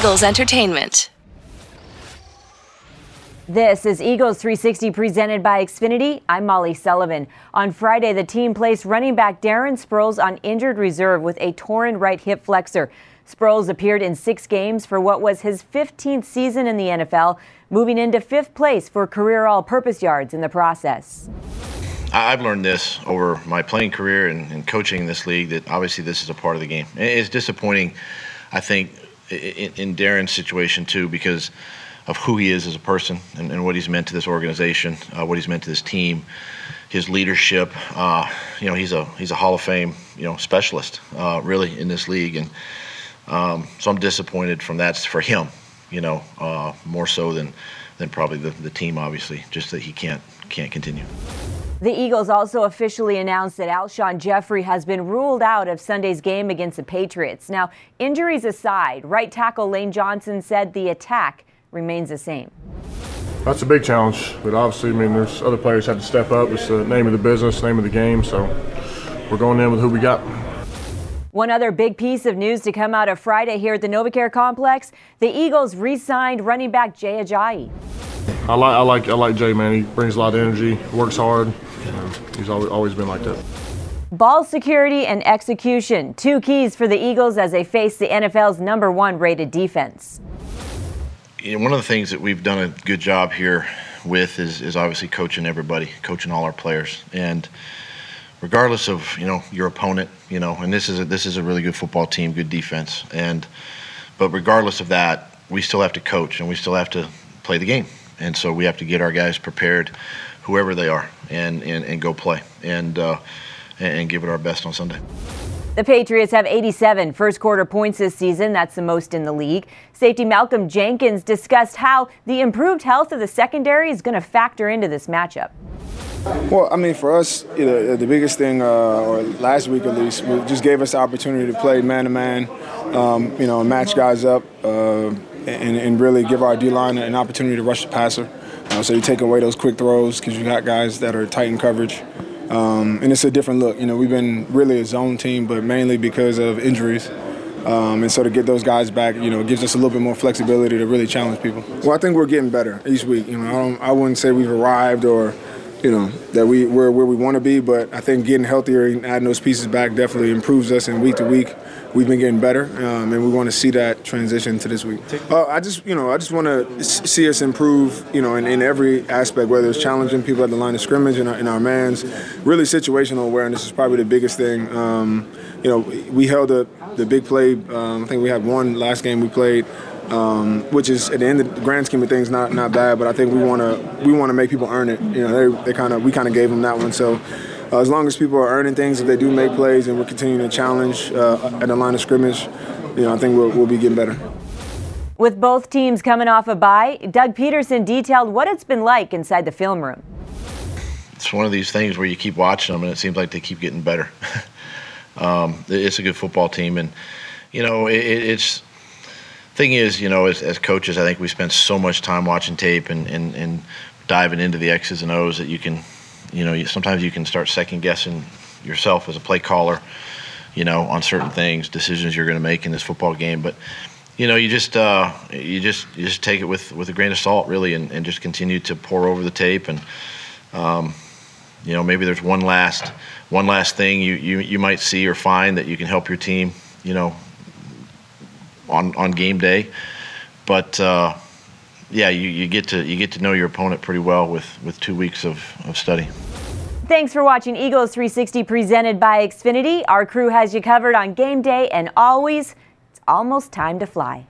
Eagles Entertainment. This is Eagles 360 presented by Xfinity. I'm Molly Sullivan. On Friday, the team placed running back Darren Sproles on injured reserve with a torn right hip flexor. Sproles appeared in 6 games for what was his 15th season in the NFL, moving into 5th place for career all-purpose yards in the process. I've learned this over my playing career and coaching in this league, that obviously this is a part of the game. It's disappointing, I think, in Darren's situation too, because of who he is as a person and what he's meant to this organization, what he's meant to this team, his leadership. He's a Hall of Fame, specialist, really, in this league. And so I'm disappointed from that for him, more so than probably the team, obviously, just that he can't continue. The Eagles also officially announced that Alshon Jeffery has been ruled out of Sunday's game against the Patriots. Now, injuries aside, right tackle Lane Johnson said the attack remains the same. That's a big challenge, but obviously, there's other players had to step up. It's the name of the business, name of the game, so we're going in with who we got. One other big piece of news to come out of Friday here at the NovaCare Complex, the Eagles re-signed running back Jay Ajayi. I like Jay, man. He brings a lot of energy, works hard. He's always been like that. Ball security and execution, two keys for the Eagles as they face the NFL's #1 rated defense. One of the things that we've done a good job here with is obviously coaching everybody, coaching all our players. And regardless of, your opponent, and this is a really good football team, good defense. But regardless of that, we still have to coach and we still have to play the game. And so we have to get our guys prepared, whoever they are, and go play and give it our best on Sunday. The Patriots have 87 first-quarter points this season. That's the most in the league. Safety Malcolm Jenkins discussed how the improved health of the secondary is going to factor into this matchup. Well, for us, the biggest thing, or last week at least, just gave us the opportunity to play man-to-man, match guys up, and really give our D-line an opportunity to rush the passer. So you take away those quick throws because you got guys that are tight in coverage. And it's a different look. We've been really a zone team, but mainly because of injuries. And so to get those guys back, gives us a little bit more flexibility to really challenge people. Well, I think we're getting better each week. I wouldn't say we've arrived or, that we're where we want to be, but I think getting healthier and adding those pieces back definitely improves us. And week to week, we've been getting better, and we want to see that transition to this week. I just want to see us improve, in every aspect, whether it's challenging people at the line of scrimmage and in our mans. Really, situational awareness is probably the biggest thing. We held the big play. I think we had one last game we played. Which is, at the end of the grand scheme of things, not bad, but I think we want to make people earn it. We kind of gave them that one. So as long as people are earning things, if they do make plays, and we're continuing to challenge at the line of scrimmage, I think we'll be getting better. With both teams coming off a bye, Doug Peterson detailed what it's been like inside the film room. It's one of these things where you keep watching them, and it seems like they keep getting better. It's a good football team, and it's. Thing is, as coaches, I think we spend so much time watching tape and diving into the X's and O's that you can, sometimes you can start second guessing yourself as a play caller, on certain things, decisions you're going to make in this football game. But, you just take it with a grain of salt, really, and just continue to pour over the tape. And, maybe there's one last thing you might see or find that you can help your team, on game day. But you get to know your opponent pretty well with 2 weeks of study. Thanks for watching Eagles 360 presented by Xfinity. Our crew has you covered on game day, and always, it's almost time to fly.